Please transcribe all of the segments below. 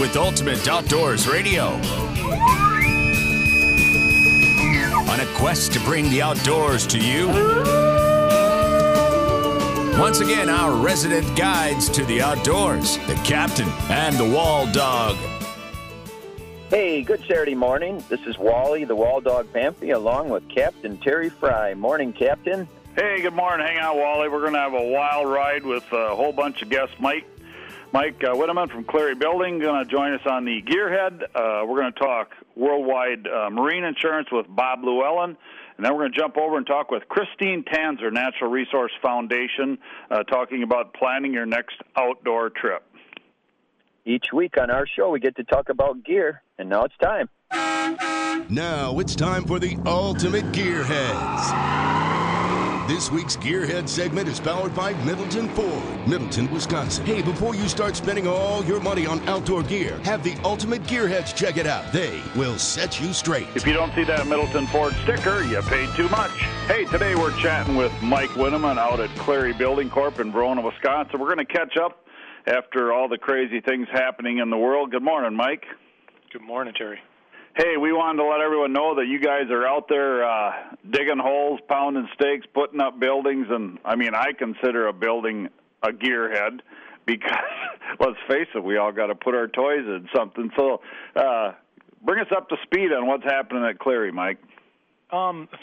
With Ultimate Outdoors Radio, on a quest to bring the outdoors to you. Once again, our resident guides to the outdoors, the captain and the wall dog. Hey, good Saturday morning. This is Wally, the wall dog Pampy, along with Captain Terry Fry. Morning, Captain. Hey, good morning. Hang out, Wally. We're going to have a wild ride with a whole bunch of guests. Mike Whitteman from Cleary Building going to join us on the Gearhead. We're going to talk worldwide marine insurance with Bob Llewellyn. And then we're going to jump over and talk with Christine Tanzer, Natural Resource Foundation, talking about planning your next outdoor trip. Each week on our show, we get to talk about gear, and now it's time. Now it's time for the Ultimate Gearheads. This week's Gearhead segment is powered by Middleton Ford, Middleton, Wisconsin. Hey, before you start spending all your money on outdoor gear, have the Ultimate Gearheads check it out. They will set you straight. If you don't see that Middleton Ford sticker, you paid too much. Hey, today we're chatting with Mike Winneman out at Cleary Building Corp in Verona, Wisconsin. We're going to catch up after all the crazy things happening in the world. Good morning, Mike. Good morning, Terry. Hey, we wanted to let everyone know that you guys are out there digging holes, pounding stakes, putting up buildings. And, I mean, I consider a building a gearhead because, let's face it, we all got to put our toys in something. So bring us up to speed on what's happening at Cleary, Mike.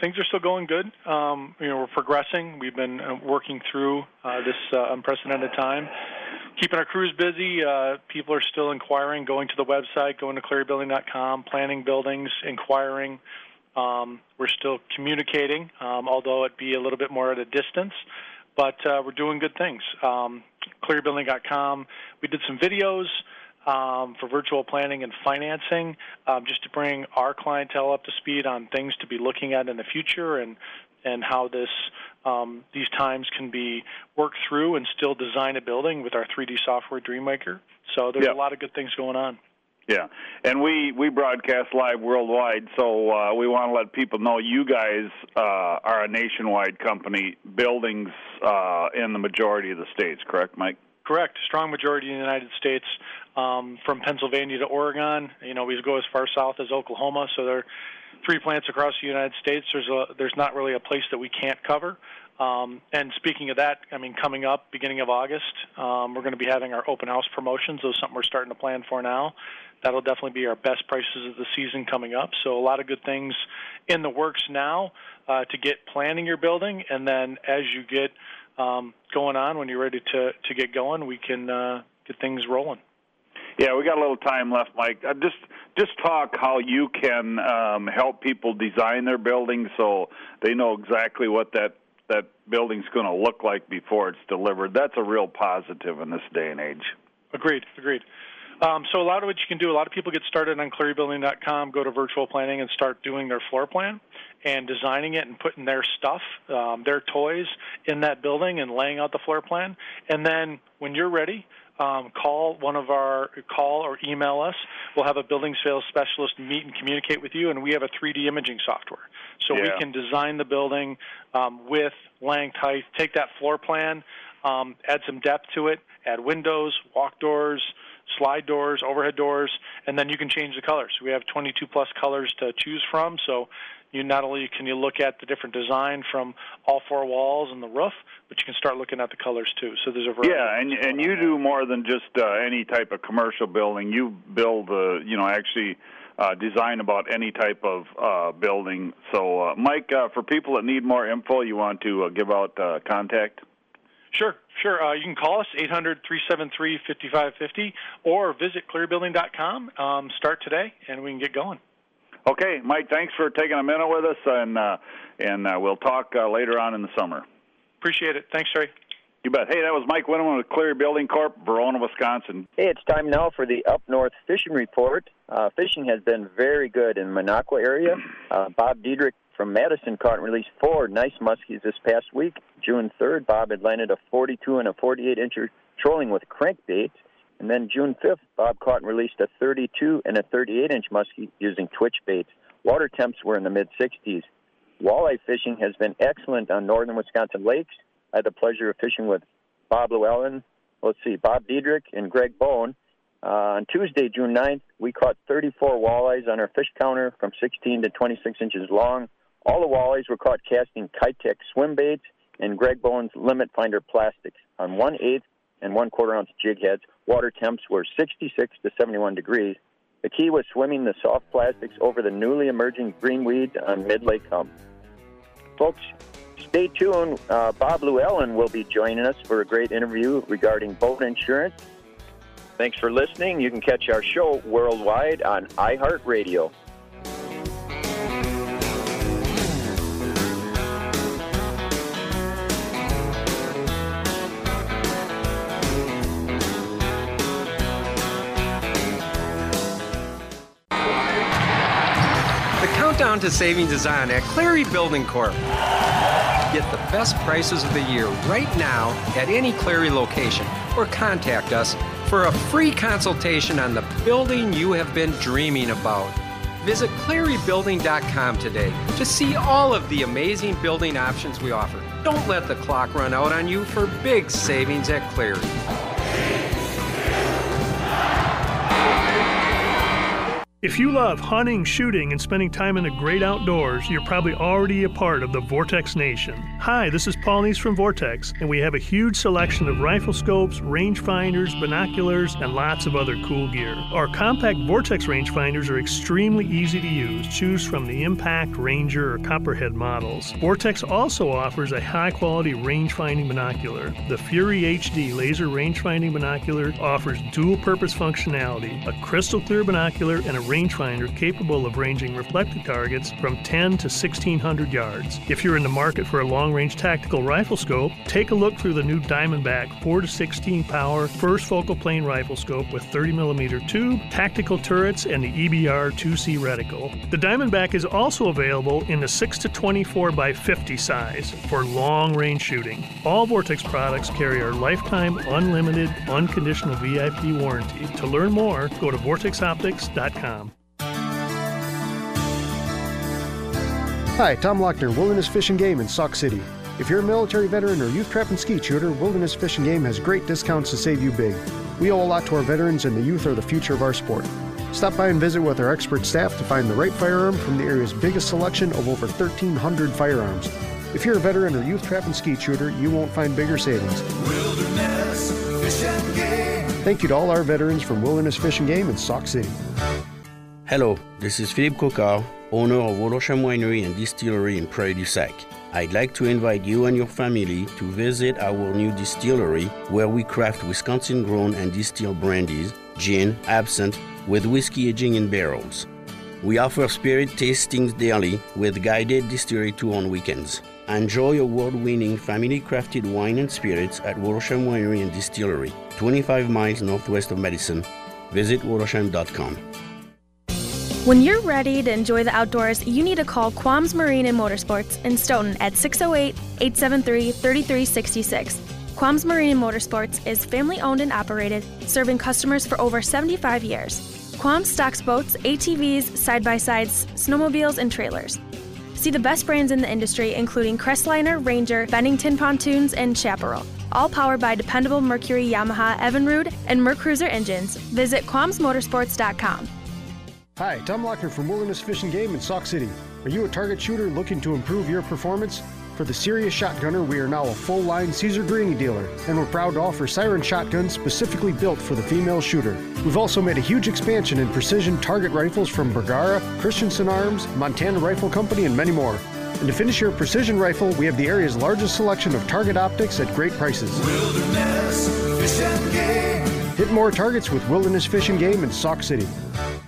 Things are still going good. We're progressing. We've been working through this unprecedented time, keeping our crews busy. People are still inquiring, going to the website, going to ClearyBuilding.com, planning buildings, inquiring. We're still communicating, although it'd be a little bit more at a distance. But we're doing good things. ClearyBuilding.com, we did some videos for virtual planning and financing, just to bring our clientele up to speed on things to be looking at in the future and how this these times can be worked through and still design a building with our 3D software, DreamMaker. So there's a lot of good things going on. Yeah, and we broadcast live worldwide, so we want to let people know you guys are a nationwide company, buildings in the majority of the states, correct, Mike? Correct. Strong majority in the United States, from Pennsylvania to Oregon. You know, we go as far south as Oklahoma. So there are three plants across the United States. There's not really a place that we can't cover. And speaking of that, I mean, coming up, beginning of August, we're going to be having our open house promotions. Those are something we're starting to plan for now. That'll definitely be our best prices of the season coming up. So a lot of good things in the works now to get planning your building. And then as you get going on, when you're ready to get going, we can get things rolling. Yeah, we got a little time left, Mike. Just talk how you can help people design their buildings so they know exactly what that building's going to look like before it's delivered. That's a real positive in this day and age. Agreed. So a lot of what you can do, a lot of people get started on ClearyBuilding.com, go to virtual planning and start doing their floor plan and designing it and putting their stuff, their toys in that building and laying out the floor plan. And then when you're ready, call or email us. We'll have a building sales specialist meet and communicate with you, and we have a 3D imaging software. So we can design the building width, length, height, take that floor plan, add some depth to it, add windows, walk doors, slide doors, overhead doors, and then you can change the colors. We have 22-plus colors to choose from, so you not only can you look at the different design from all four walls and the roof, but you can start looking at the colors, too. So there's a variety. Yeah, and you do more than just any type of commercial building. You build, design about any type of building. So, Mike, for people that need more info, you want to give out contact? Sure. You can call us, 800-373-5550, or visit ClearyBuilding.com. Start today, and we can get going. Okay, Mike, thanks for taking a minute with us, and we'll talk later on in the summer. Appreciate it. Thanks, Terry. You bet. Hey, that was Mike Winneman with Cleary Building Corp., Verona, Wisconsin. Hey, it's time now for the Up North Fishing Report. Fishing has been very good in Minocqua area. Bob Diedrich from Madison caught and released 4 nice muskies this past week. June 3rd, Bob had landed a 42 and a 48-incher trolling with crankbait. And then June 5th, Bob caught and released a 32 and a 38-inch muskie using twitch baits. Water temps were in the mid-60s. Walleye fishing has been excellent on northern Wisconsin lakes. I had the pleasure of fishing with Bob Llewellyn, Bob Diedrich, and Greg Bowen. On Tuesday, June 9th, we caught 34 walleyes on our fish counter from 16 to 26 inches long. All the walleyes were caught casting Kitech swim baits and Greg Bowen's Limit Finder plastics on 1/8 and 1/4 ounce jig heads. Water temps were 66 to 71 degrees. The key was swimming the soft plastics over the newly emerging green weeds on mid-lake hump. Folks, stay tuned. Bob Llewellyn will be joining us for a great interview regarding boat insurance. Thanks for listening. You can catch our show worldwide on iHeartRadio. The countdown to savings is on at Cleary Building Corp. Get the best prices of the year right now at any Cleary location or contact us for a free consultation on the building you have been dreaming about. Visit ClearyBuilding.com today to see all of the amazing building options we offer. Don't let the clock run out on you for big savings at Cleary. If you love hunting, shooting, and spending time in the great outdoors, you're probably already a part of the Vortex Nation. Hi, this is Paul Neese from Vortex, and we have a huge selection of rifle scopes, rangefinders, binoculars, and lots of other cool gear. Our compact Vortex rangefinders are extremely easy to use. Choose from the Impact, Ranger, or Copperhead models. Vortex also offers a high-quality rangefinding binocular. The Fury HD Laser Range Finding Binocular offers dual-purpose functionality, a crystal-clear binocular, and a rangefinder capable of ranging reflected targets from 10 to 1,600 yards. If you're in the market for a long-range tactical rifle scope, take a look through the new Diamondback 4 to 16 power first focal plane rifle scope with 30mm tube, tactical turrets, and the EBR-2C reticle. The Diamondback is also available in the 6 to 24 by 50 size for long-range shooting. All Vortex products carry our lifetime, unlimited, unconditional VIP warranty. To learn more, go to VortexOptics.com. Hi, Tom Lochner, Wilderness Fish and Game in Sauk City. If you're a military veteran or youth trap and skeet shooter, Wilderness Fish and Game has great discounts to save you big. We owe a lot to our veterans, and the youth are the future of our sport. Stop by and visit with our expert staff to find the right firearm from the area's biggest selection of over 1,300 firearms. If you're a veteran or youth trap and skeet shooter, you won't find bigger savings. Wilderness Fish and Game. Thank you to all our veterans from Wilderness Fish and Game in Sauk City. Hello, this is Philippe Cocard, owner of Wollersheim Winery and Distillery in Prairie du Sac. I'd like to invite you and your family to visit our new distillery where we craft Wisconsin-grown and distilled brandies, gin, absinthe, with whiskey aging in barrels. We offer spirit tastings daily with guided distillery tour on weekends. Enjoy award-winning family-crafted wine and spirits at Wollersheim Winery and Distillery, 25 miles northwest of Madison. Visit Wollersheim.com. When you're ready to enjoy the outdoors, you need to call Quam's Marine and Motorsports in Stoughton at 608-873-3366. Quam's Marine and Motorsports is family-owned and operated, serving customers for over 75 years. Quam stocks boats, ATVs, side-by-sides, snowmobiles, and trailers. See the best brands in the industry, including Crestliner, Ranger, Bennington Pontoons, and Chaparral, all powered by dependable Mercury, Yamaha, Evinrude, and MerCruiser engines. Visit quamsmotorsports.com. Hi, Tom Lochner from Wilderness Fish and Game in Sauk City. Are you a target shooter looking to improve your performance? For the serious shotgunner, we are now a full-line Caesar Greene dealer, and we're proud to offer Siren shotguns specifically built for the female shooter. We've also made a huge expansion in precision target rifles from Bergara, Christensen Arms, Montana Rifle Company, and many more. And to finish your precision rifle, we have the area's largest selection of target optics at great prices. Wilderness Fish and Game. Hit more targets with Wilderness Fish and Game in Sauk City.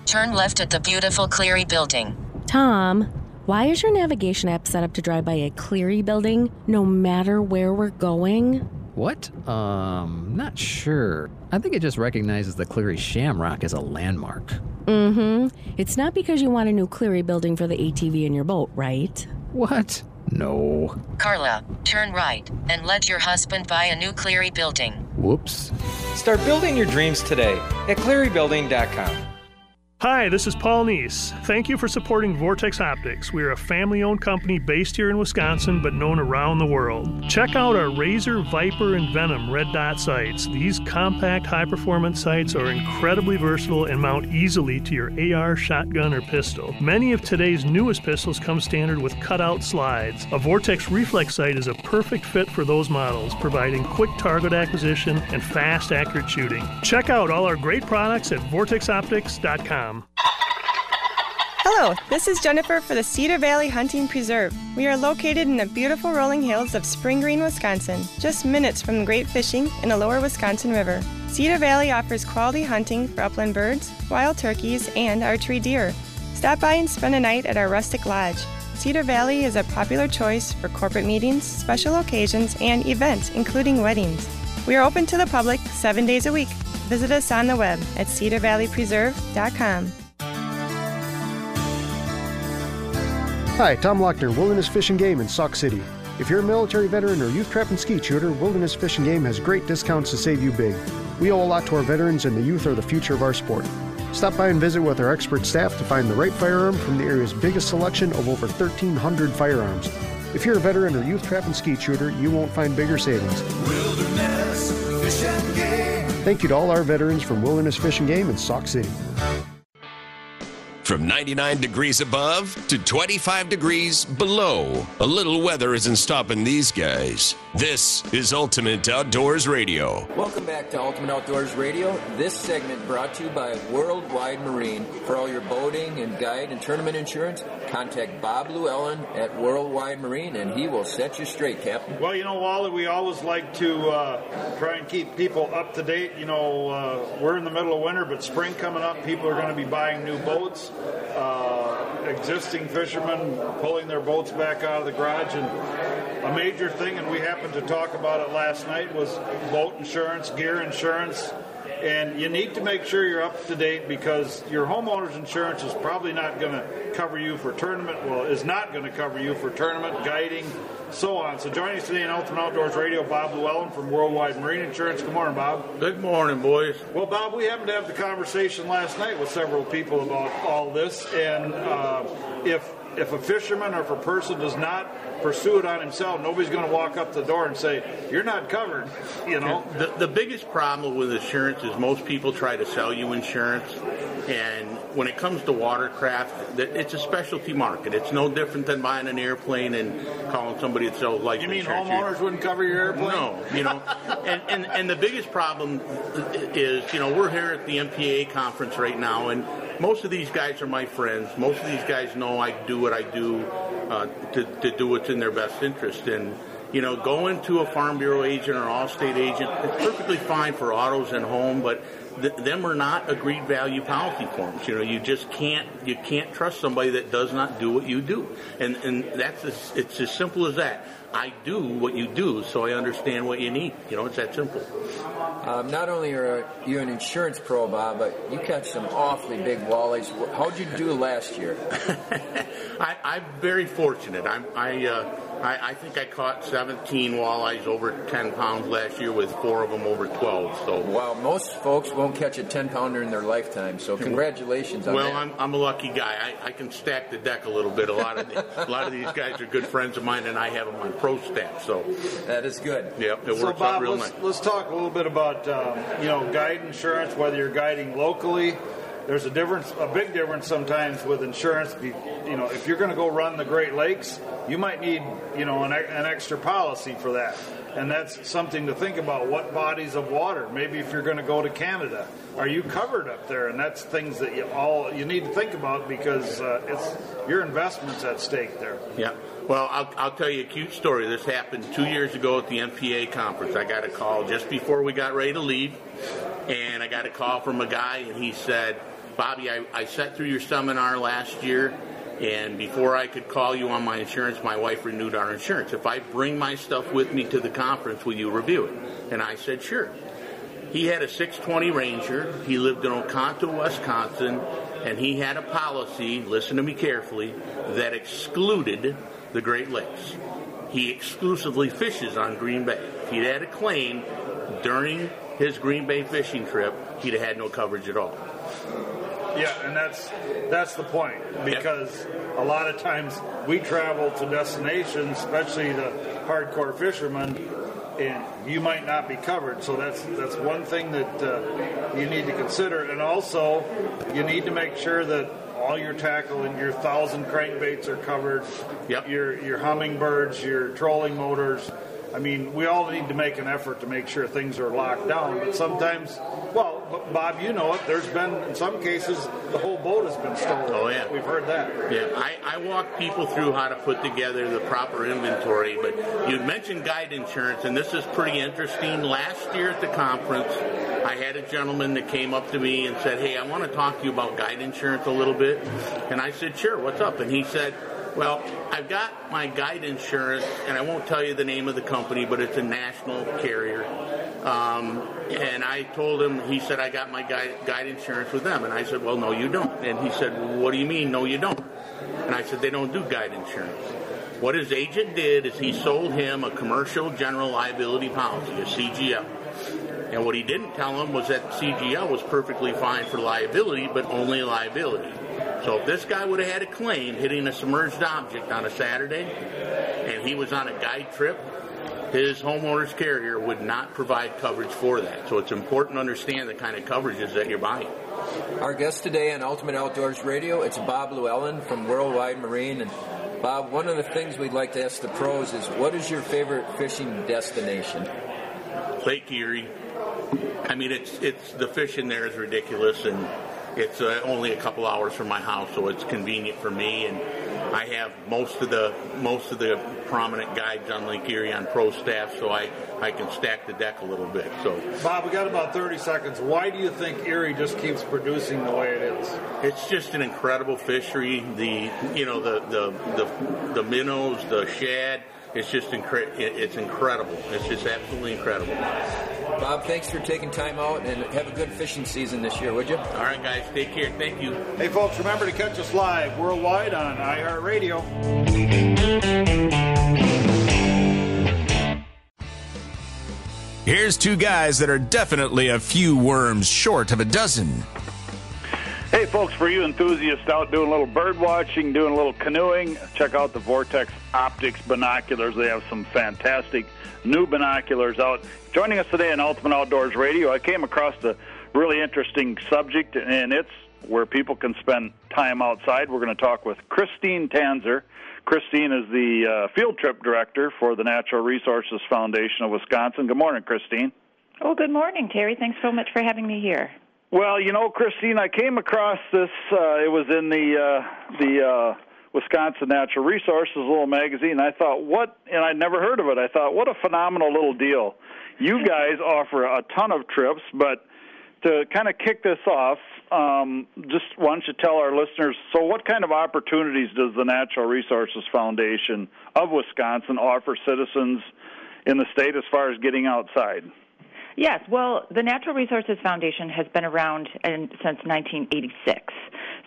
Turn left at the beautiful Cleary Building. Tom, why is your navigation app set up to drive by a Cleary building no matter where we're going? What? Not sure. I think it just recognizes the Cleary Shamrock as a landmark. Mm-hmm. It's not because you want a new Cleary building for the ATV in your boat, right? What? No. Carla, turn right and let your husband buy a new Cleary building. Whoops. Start building your dreams today at ClearyBuilding.com. Hi, this is Paul Neese. Thank you for supporting Vortex Optics. We are a family-owned company based here in Wisconsin, but known around the world. Check out our Razor, Viper, and Venom red dot sights. These compact, high-performance sights are incredibly versatile and mount easily to your AR, shotgun, or pistol. Many of today's newest pistols come standard with cutout slides. A Vortex Reflex sight is a perfect fit for those models, providing quick target acquisition and fast, accurate shooting. Check out all our great products at VortexOptics.com. Hello, this is Jennifer for the Cedar Valley Hunting Preserve. We are located in the beautiful rolling hills of Spring Green, Wisconsin, just minutes from great fishing in the lower Wisconsin River. Cedar Valley offers quality hunting for upland birds, wild turkeys, and archery deer. Stop by and spend a night at our rustic lodge. Cedar Valley is a popular choice for corporate meetings, special occasions, and events, including weddings. We are open to the public 7 days a week. Visit us on the web at cedarvalleypreserve.com. Hi, Tom Lochner, Wilderness Fish and Game in Sauk City. If you're a military veteran or youth trap and skeet shooter, Wilderness Fish and Game has great discounts to save you big. We owe a lot to our veterans, and the youth are the future of our sport. Stop by and visit with our expert staff to find the right firearm from the area's biggest selection of over 1,300 firearms. If you're a veteran or youth trap and skeet shooter, you won't find bigger savings. Wilderness Fish and Game. Thank you to all our veterans from Wilderness Fish and Game in Sauk City. From 99 degrees above to 25 degrees below, a little weather isn't stopping these guys. This is Ultimate Outdoors Radio. Welcome back to Ultimate Outdoors Radio. This segment brought to you by Worldwide Marine. For all your boating and guide and tournament insurance, contact Bob Llewellyn at Worldwide Marine, and he will set you straight, Captain. Well, you know, Wally, we always like to try and keep people up to date. You know, we're in the middle of winter, but spring coming up, people are going to be buying new boats. Existing fishermen pulling their boats back out of the garage, and a major thing, and we happened to talk about it last night, was boat insurance, gear insurance. And you need to make sure you're up to date, because your homeowner's insurance is probably not going to cover you for tournament. Well, is not going to cover you for tournament, guiding, so on. So joining us today on Ultimate Outdoors Radio, Bob Llewellyn from Worldwide Marine Insurance. Good morning, Bob. Good morning, boys. Well, Bob, we happened to have the conversation last night with several people about all this. And if a fisherman or if a person does not pursue it on himself, nobody's going to walk up the door and say, you're not covered, you know. The biggest problem with insurance is most people try to sell you insurance. And when it comes to watercraft, it's a specialty market. It's no different than buying an airplane and calling somebody that sells life insurance. You mean homeowners wouldn't cover your airplane? No, you know. and the biggest problem is, you know, we're here at the MPAA conference right now, and most of these guys are my friends. Most of these guys know I do what I do to do what's in their best interest. And, you know, going to a Farm Bureau agent or an Allstate agent, it's perfectly fine for autos and home, but them are not agreed value policy forms. You know, you just can't trust somebody that does not do what you do. And it's as simple as that. I do what you do, so I understand what you need. You know, it's that simple. Not only are you an insurance pro, Bob, but you catch some awfully big walleyes. How'd you do last year? I'm very fortunate. I think I caught 17 walleyes over 10 pounds last year, with 4 of them over 12. So wow, most folks won't catch a 10-pounder in their lifetime. So congratulations on that. Well, I'm a lucky guy. I can stack the deck a little bit. A lot of these guys are good friends of mine, and I have them on pro staff. So that is good. Yeah, it works out real nice. Let's talk a little bit about you know, guide insurance. Whether you're guiding locally, there's a difference, a big difference sometimes with insurance. You know, if you're going to go run the Great Lakes, you might need, you know, an extra policy for that. And that's something to think about. What bodies of water? Maybe if you're going to go to Canada, are you covered up there? And that's things that you need to think about, because it's your investment's at stake there. Yeah. Well, I'll tell you a cute story. This happened 2 years ago at the MPA conference. I got a call just before we got ready to leave, and I got a call from a guy, and he said, Bobby, I sat through your seminar last year, and before I could call you on my insurance, my wife renewed our insurance. If I bring my stuff with me to the conference, will you review it? And I said, sure. He had a 620 Ranger. He lived in Oconto, Wisconsin, and he had a policy, listen to me carefully, that excluded the Great Lakes. He exclusively fishes on Green Bay. If he'd had a claim during his Green Bay fishing trip, he'd have had no coverage at all. Yeah, and that's the point, because a lot of times we travel to destinations, especially the hardcore fishermen, and you might not be covered. So that's one thing that you need to consider. And also, you need to make sure that all your tackle and your 1,000 crankbaits are covered, your hummingbirds, your trolling motors. I mean, we all need to make an effort to make sure things are locked down. But sometimes, well, Bob, you know it. There's been, in some cases, the whole boat has been stolen. Oh, yeah. We've heard that. Yeah, I walk people through how to put together the proper inventory. But you mentioned guide insurance, and this is pretty interesting. Last year at the conference, I had a gentleman that came up to me and said, hey, I want to talk to you about guide insurance a little bit. And I said, sure, what's up? And he said, well, I've got my guide insurance, and I won't tell you the name of the company, but it's a national carrier. And I told him, he said, I got my guide insurance with them. And I said, well, no, you don't. And he said, well, what do you mean, no, you don't? And I said, they don't do guide insurance. What his agent did is he sold him a commercial general liability policy, a CGL. And what he didn't tell him was that CGL was perfectly fine for liability, but only liability. So if this guy would have had a claim hitting a submerged object on a Saturday and he was on a guide trip, his homeowner's carrier would not provide coverage for that. So it's important to understand the kind of coverages that you're buying. Our guest today on Ultimate Outdoors Radio, it's Bob Llewellyn from Worldwide Marine. And Bob, one of the things we'd like to ask the pros is, what is your favorite fishing destination? Lake Erie. I mean, it's the fish in there is ridiculous, and it's only a couple hours from my house, so it's convenient for me. And I have most of the prominent guides on Lake Erie on pro staff, so I can stack the deck a little bit. So, Bob, we got about 30 seconds. Why do you think Erie just keeps producing the way it is? It's just an incredible fishery. The minnows, the shad. It's just it's incredible. It's just absolutely incredible. Bob, thanks for taking time out, and have a good fishing season this year, would you? All right, guys. Take care. Thank you. Hey, folks, remember to catch us live worldwide on iHeartRadio. Here's two guys that are definitely a few worms short of a dozen. Hey, folks, for you enthusiasts out doing a little bird watching, doing a little canoeing, check out the Vortex Optics binoculars. They have some fantastic new binoculars out. Joining us today on Ultimate Outdoors Radio, I came across a really interesting subject, and it's where people can spend time outside. We're going to talk with Christine Tanzer. Christine is the field trip director for the Natural Resources Foundation of Wisconsin. Good morning, Christine. Oh, good morning, Terry. Thanks so much for having me here. Well, you know, Christine, I came across this. It was in the Wisconsin Natural Resources little magazine. I thought, what? And I'd never heard of it. I thought, what a phenomenal little deal! You guys offer a ton of trips, but to kind of kick this off, just why don't you tell our listeners? So, what kind of opportunities does the Natural Resources Foundation of Wisconsin offer citizens in the state as far as getting outside? Yes, well, the Natural Resources Foundation has been around since 1986.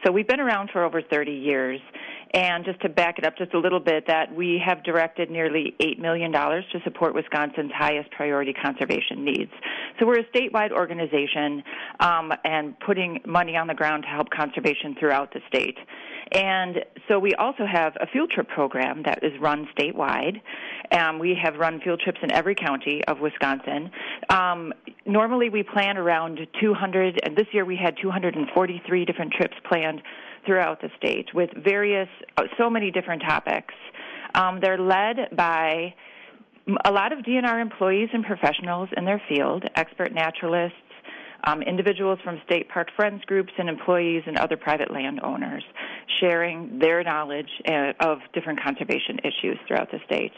So we've been around for over 30 years. And just to back it up just a little bit, that we have directed nearly $8 million to support Wisconsin's highest priority conservation needs. So we're a statewide organization and putting money on the ground to help conservation throughout the state. And so we also have a field trip program that is run statewide. We have run field trips in every county of Wisconsin. Normally we plan around 200, and this year we had 243 different trips planned throughout the state with various, so many different topics. They're led by a lot of DNR employees and professionals in their field, expert naturalists, individuals from state park friends groups, and employees and other private landowners sharing their knowledge of different conservation issues throughout the state.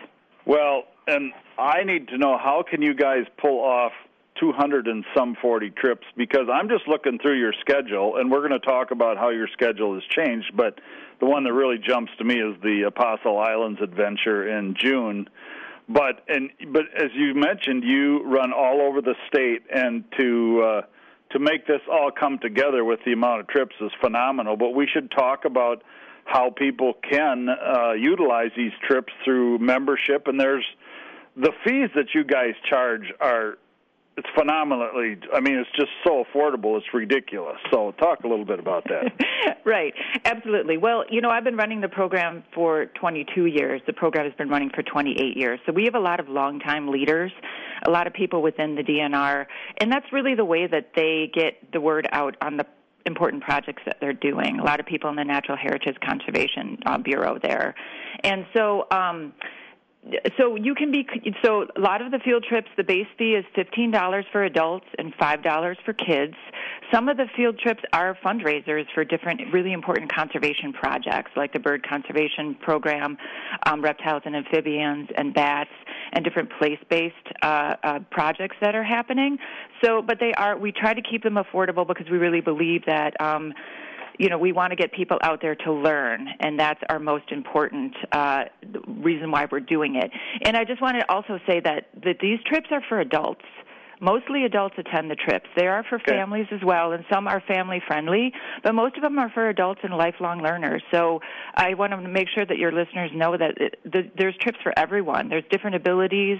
Well, and I need to know, how can you guys pull off 200 and some 40 trips? Because I'm just looking through your schedule, and we're going to talk about how your schedule has changed, but the one that really jumps to me is the Apostle Islands adventure in June. But as you mentioned, you run all over the state, and to make this all come together with the amount of trips is phenomenal. But we should talk about how people can utilize these trips through membership. And there's the fees that you guys charge are, it's phenomenally, I mean, it's just so affordable, it's ridiculous. So talk a little bit about that. Right, absolutely. Well, you know, I've been running the program for 22 years. The program has been running for 28 years. So we have a lot of longtime leaders, a lot of people within the DNR, and that's really the way that they get the word out on the important projects that they're doing. A lot of people in the Natural Heritage Conservation Bureau there. And so a lot of the field trips, the base fee is $15 for adults and $5 for kids. Some of the field trips are fundraisers for different really important conservation projects, like the bird conservation program, reptiles and amphibians and bats, and different place-based projects that are happening. So, but we try to keep them affordable because we really believe that, you know, we want to get people out there to learn, and that's our most important reason why we're doing it. And I just want to also say that these trips are for adults. Mostly adults attend the trips. They are for families as well, and some are family-friendly, but most of them are for adults and lifelong learners. So I want to make sure that your listeners know that there's trips for everyone. There's different abilities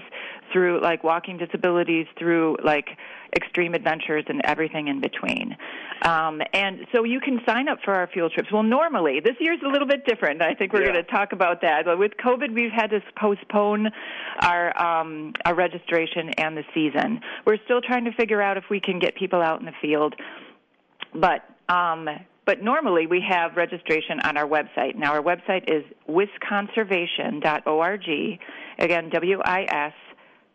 through, like, walking disabilities, through, like, extreme adventures and everything in between. And so you can sign up for our field trips. Well, normally, this year's a little bit different. I think we're going to talk about that. But with COVID, we've had to postpone our registration and the season. We're still trying to figure out if we can get people out in the field, but normally we have registration on our website. Now our website is wisconservation.org, again,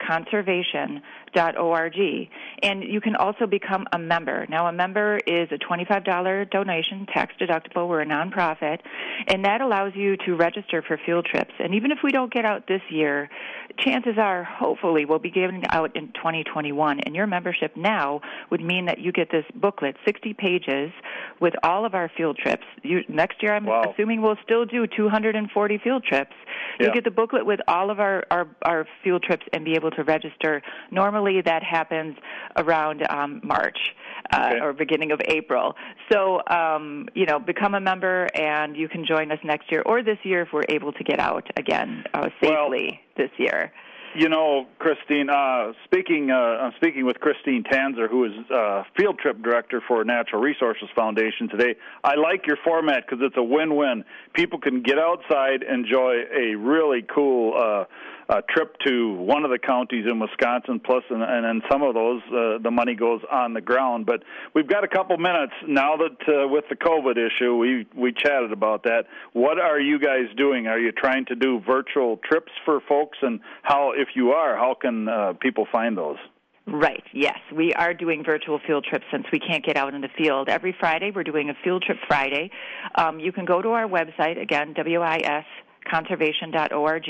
wisconservation.org, and you can also become a member. Now a member is a $25 donation, tax deductible. We're a nonprofit, and that allows you to register for field trips. And even if we don't get out this year, chances are, hopefully, we'll be giving out in 2021, and your membership now would mean that you get this booklet, 60 pages, with all of our field trips. Next year, I'm assuming we'll still do 240 field trips. You get the booklet with all of our field trips and be able to register. Normally, that happens around March or beginning of April. So, become a member, and you can join us next year or this year if we're able to get out again safely this year. You know, Christine, I'm speaking with Christine Tanzer, who is field trip director for Natural Resources Foundation today. I like your format because it's a win-win. People can get outside, enjoy a really cool trip to one of the counties in Wisconsin, plus, and then some of those, the money goes on the ground. But we've got a couple minutes now that with the COVID issue, we chatted about that. What are you guys doing? Are you trying to do virtual trips for folks, and if you are, how can people find those? Right, yes. We are doing virtual field trips since we can't get out in the field. Every Friday, we're doing a field trip Friday. You can go to our website, again, wisconservation.org,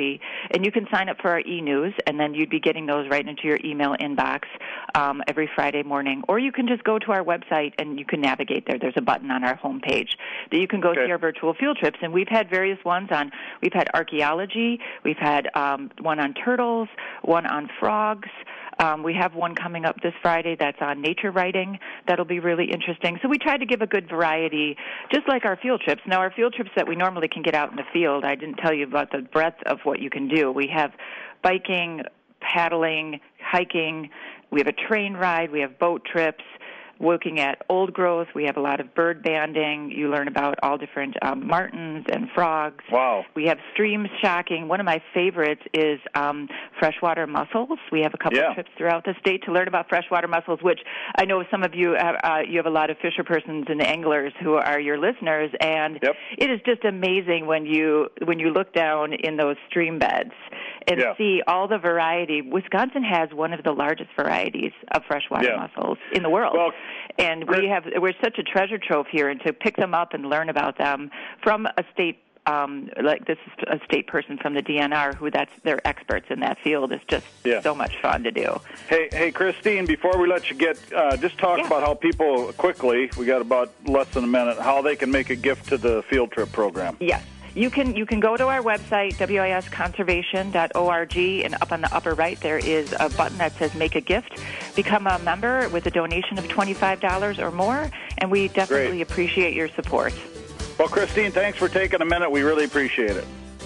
and you can sign up for our e-news, and then you'd be getting those right into your email inbox every Friday morning. Or you can just go to our website, and you can navigate there. There's a button on our homepage that you can go to our virtual field trips, and we've had various ones on. We've had archaeology. We've had one on turtles, one on frogs. We have one coming up this Friday that's on nature writing. That'll be really interesting. So we try to give a good variety, just like our field trips. Now, our field trips that we normally can get out in the field, I didn't tell you about the breadth of what you can do. We have biking, paddling, hiking. We have a train ride. We have boat trips. Looking at old growth, we have a lot of bird banding. You learn about all different martins and frogs. Wow. We have stream shocking. One of my favorites is freshwater mussels. We have a couple of trips throughout the state to learn about freshwater mussels, which I know some of you have a lot of fisherpersons and anglers who are your listeners, and it is just amazing when you look down in those stream beds and see all the variety. Wisconsin has one of the largest varieties of freshwater mussels in the world. Well, and we're such a treasure trove here, and to pick them up and learn about them from a state like this is a state person from the DNR who they're experts in that field. It's just so much fun to do. Hey, Christine, before we let you get, just talk about how people quickly, we got about less than a minute, how they can make a gift to the field trip program. Yes. You can go to our website, wisconservation.org, and up on the upper right there is a button that says Make a Gift. Become a member with a donation of $25 or more, and we definitely appreciate your support. Well, Christine, thanks for taking a minute. We really appreciate it.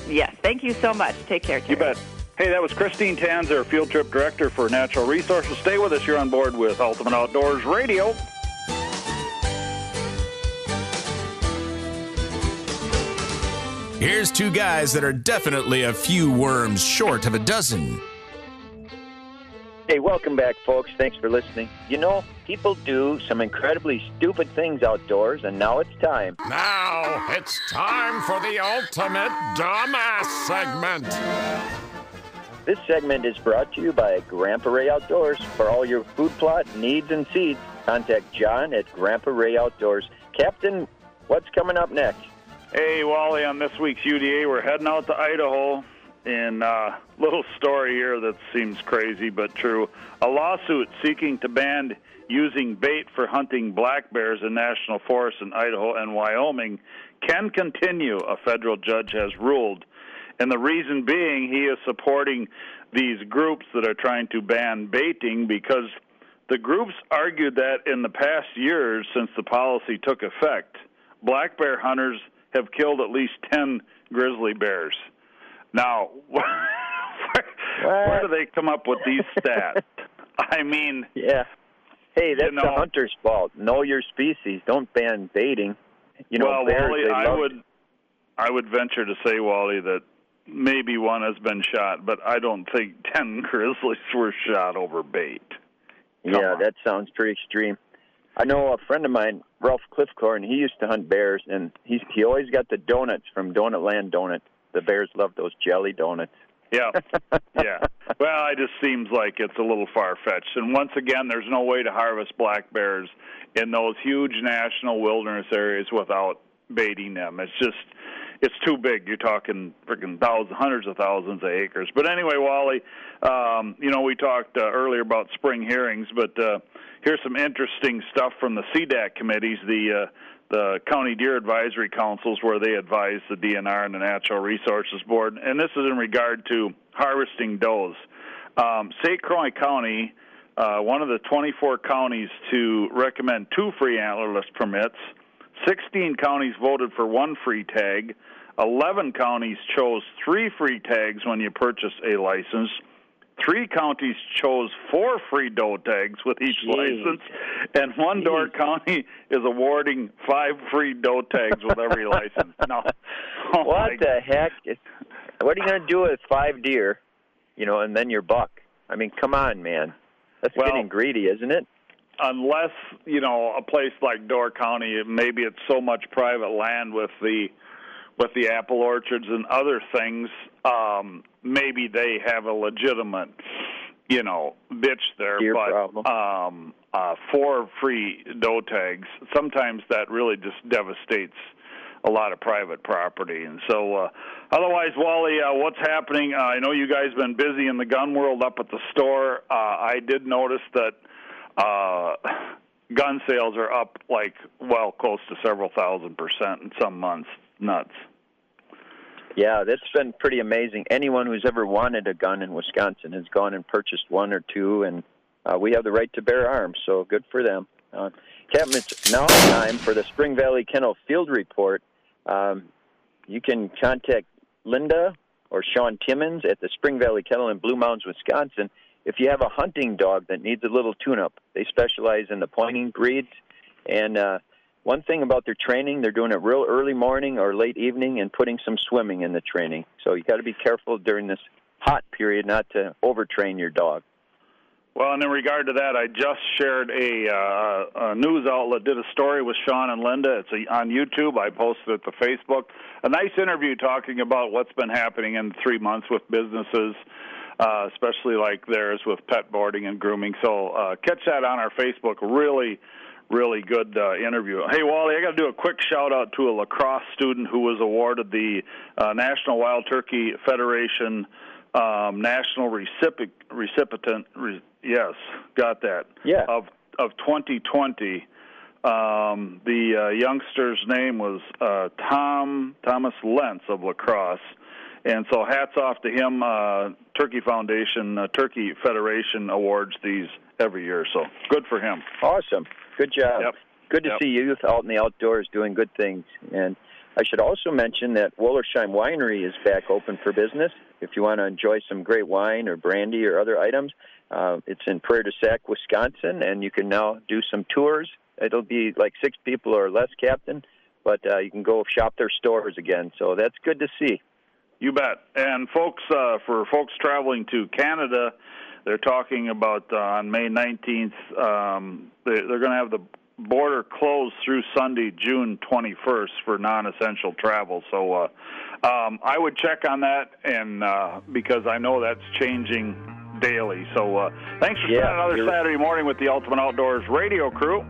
Yes, thank you so much. Take care, Terry. You bet. Hey, that was Christine Tanzer, Field Trip Director for Natural Resources. Stay with us. You're on board with Ultimate Outdoors Radio. Here's two guys that are definitely a few worms short of a dozen. Hey, welcome back, folks. Thanks for listening. You know, people do some incredibly stupid things outdoors, and now it's time. Now it's time for the Ultimate Dumbass segment. This segment is brought to you by Grand Prairie Outdoors. For all your food plot needs and seeds, contact John at Grand Prairie Outdoors. Captain, what's coming up next? Hey, Wally, on this week's UDA, we're heading out to Idaho. In a little story here that seems crazy but true, a lawsuit seeking to ban using bait for hunting black bears in national forests in Idaho and Wyoming can continue, a federal judge has ruled. And the reason being, he is supporting these groups that are trying to ban baiting because the groups argued that in the past years since the policy took effect, black bear hunters have killed at least 10 grizzly bears. Now, where do they come up with these stats? I mean... Yeah. Hey, that's the hunter's fault. Know your species. Don't ban baiting. Well, bears, Wally, I would venture to say, Wally, that maybe one has been shot, but I don't think 10 grizzlies were shot over bait. That sounds pretty extreme. I know a friend of mine, Ralph Cliffcorn, he used to hunt bears, and he always got the donuts from Donut Land Donuts. The bears love those jelly donuts. Yeah. Well, it just seems like it's a little far-fetched. And once again, there's no way to harvest black bears in those huge national wilderness areas without baiting them. It's just, it's too big. You're talking freaking thousands, hundreds of thousands of acres. But anyway, Wally, we talked earlier about spring hearings, but here's some interesting stuff from the CDAC committees, the County Deer Advisory Councils, where they advise the DNR and the Natural Resources Board, and this is in regard to harvesting does. St. Croix County, one of the 24 counties to recommend 2 free antlerless permits, 16 counties voted for 1 free tag, 11 counties chose 3 free tags when you purchase a license, 3 counties chose 4 free doe tags with each license, and one Door County is awarding 5 free doe tags with every license. Now, what the heck? What are you going to do with 5 deer, and then your buck? I mean, come on, man. That's getting greedy, isn't it? Unless, a place like Door County, maybe it's so much private land with the apple orchards and other things, maybe they have a legitimate, bitch there. Deer but problem. 4 free doe tags, sometimes that really just devastates a lot of private property. And so otherwise, Wally, what's happening? I know you guys have been busy in the gun world up at the store. I did notice that gun sales are up close to several thousand% in some months. Nuts. Yeah, that's been pretty amazing. Anyone who's ever wanted a gun in Wisconsin has gone and purchased 1 or 2, and we have the right to bear arms, so good for them. Captain, it's now time for the Spring Valley Kennel Field Report. You can contact Linda or Sean Timmons at the Spring Valley Kennel in Blue Mounds, Wisconsin, if you have a hunting dog that needs a little tune-up. They specialize in the pointing breeds, and one thing about their training, they're doing it real early morning or late evening and putting some swimming in the training. So you got to be careful during this hot period not to overtrain your dog. Well, and in regard to that, I just shared a news outlet, did a story with Sean and Linda. It's on YouTube. I posted it to Facebook. A nice interview talking about what's been happening in 3 months with businesses, especially like theirs with pet boarding and grooming. So catch that on our Facebook. Really good interview. Hey, Wally, I got to do a quick shout-out to a lacrosse student who was awarded the National Wild Turkey Federation National Recipient. Yeah. Of 2020. The youngster's name was Thomas Lentz of lacrosse. And so hats off to him. Turkey Foundation, Turkey Federation awards these every year. So good for him. Awesome. Good job. Yep. Good to see youth out in the outdoors doing good things. And I should also mention that Wollersheim Winery is back open for business. If you want to enjoy some great wine or brandy or other items, it's in Prairie du Sac, Wisconsin, and you can now do some tours. It'll be like 6 people or less, Captain, but you can go shop their stores again. So that's good to see. You bet. And folks, for folks traveling to Canada, they're talking about on May 19th, they're going to have the border closed through Sunday, June 21st for non-essential travel. So I would check on that, and because I know that's changing daily. So thanks for spending another Saturday morning with the Ultimate Outdoors Radio crew.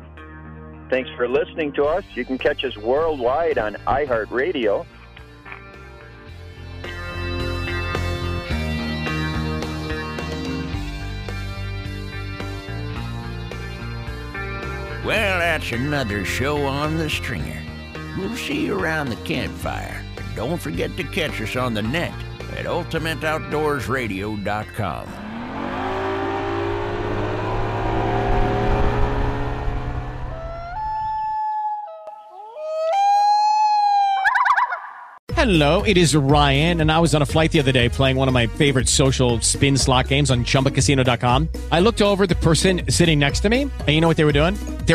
Thanks for listening to us. You can catch us worldwide on iHeartRadio. Well, that's another show on the stringer. We'll see you around the campfire. And don't forget to catch us on the net at ultimateoutdoorsradio.com. Hello, it is Ryan, and I was on a flight the other day playing one of my favorite social spin slot games on chumbacasino.com. I looked over at the person sitting next to me, and you know what they were doing? They